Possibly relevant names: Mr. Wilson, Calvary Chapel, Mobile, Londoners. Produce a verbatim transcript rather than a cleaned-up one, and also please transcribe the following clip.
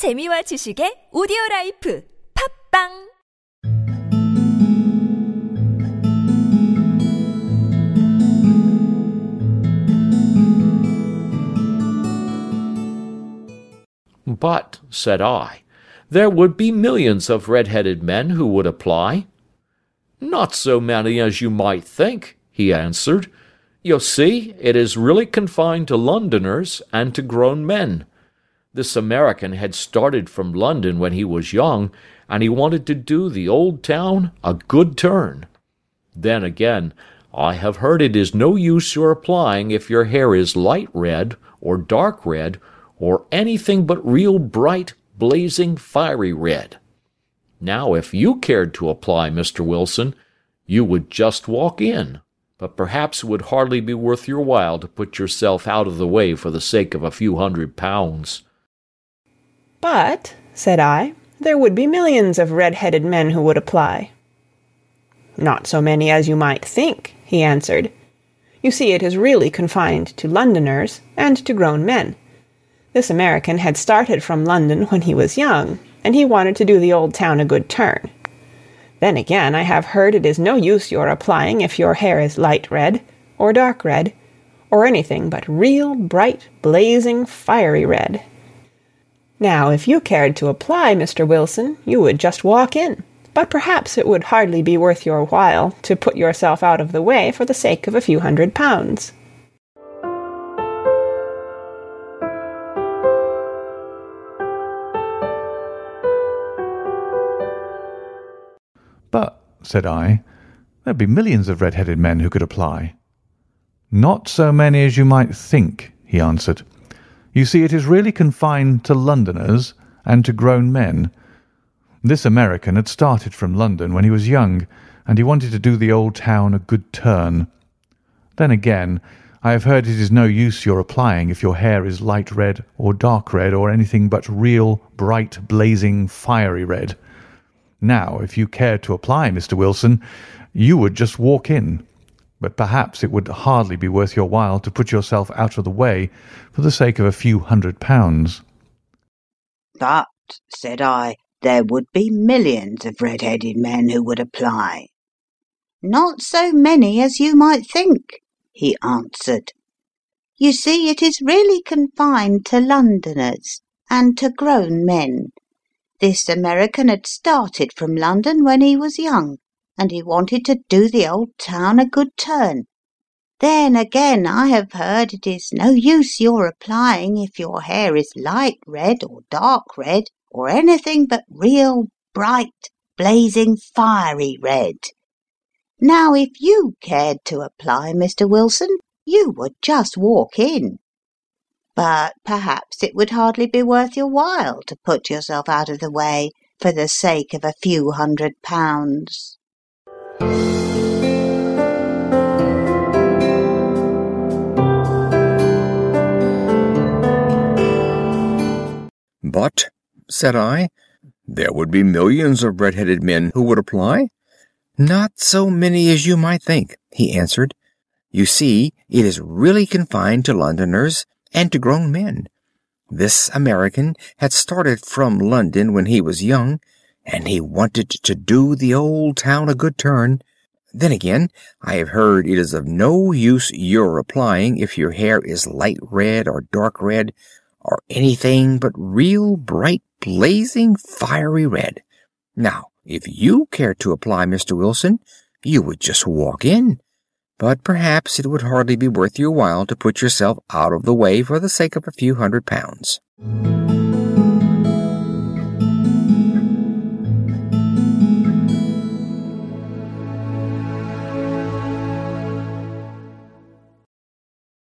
재미와 지식의 오디오라이프 팝빵! But, said I, there would be millions of red-headed men who would apply. Not so many as you might think, he answered. You see, it is really confined to Londoners and to grown men. This American had started from London when he was young, and he wanted to do the old town a good turn. Then again, I have heard it is no use your applying if your hair is light red or dark red, or anything but real bright, blazing, fiery red. Now, if you cared to apply, Mister Wilson, you would just walk in, but perhaps it would hardly be worth your while to put yourself out of the way for the sake of a few hundred pounds. But, said I, there would be millions of red-headed men who would apply. Not so many as you might think, he answered. You see, it is really confined to Londoners and to grown men. This American had started from London when he was young, and he wanted to do the old town a good turn. Then again, I have heard it is no use your applying if your hair is light red, or dark red, or anything but real, bright, blazing, fiery red. Now, if you cared to apply, Mister Wilson, you would just walk in, but perhaps it would hardly be worth your while to put yourself out of the way for the sake of a few hundred pounds. But, said I, there'd be millions of red-headed men who could apply. Not so many as you might think, he answered. You see, it is really confined to Londoners and to grown men. This American had started from London when he was young, and he wanted to do the old town a good turn. Then again, I have heard it is no use your applying if your hair is light red or dark red or anything but real, bright, blazing, fiery red. Now, if you cared to apply, Mister Wilson, you would just walk in, but perhaps it would hardly be worth your while to put yourself out of the way for the sake of a few hundred pounds. But, said I, there would be millions of red-headed men who would apply. Not so many as you might think, he answered. You see, it is really confined to Londoners and to grown men. This American had started from London when he was young, and he wanted to do the old town a good turn. Then again, I have heard it is no use your applying if your hair is light red or dark red, or anything but real, bright, blazing, fiery red. Now, if you cared to apply, Mister Wilson, you would just walk in. But perhaps it would hardly be worth your while to put yourself out of the way for the sake of a few hundred pounds. But, said I, there would be millions of red-headed men who would apply. Not so many as you might think, he answered. You see, it is really confined to Londoners and to grown men. This American had started from London when he was young, and he wanted to do the old town a good turn. Then again, I have heard it is of no use your applying if your hair is light red or dark red, or anything but real bright, blazing, fiery red. Now, if you cared to apply, Mister Wilson, you would just walk in. But perhaps it would hardly be worth your while to put yourself out of the way for the sake of a few hundred pounds.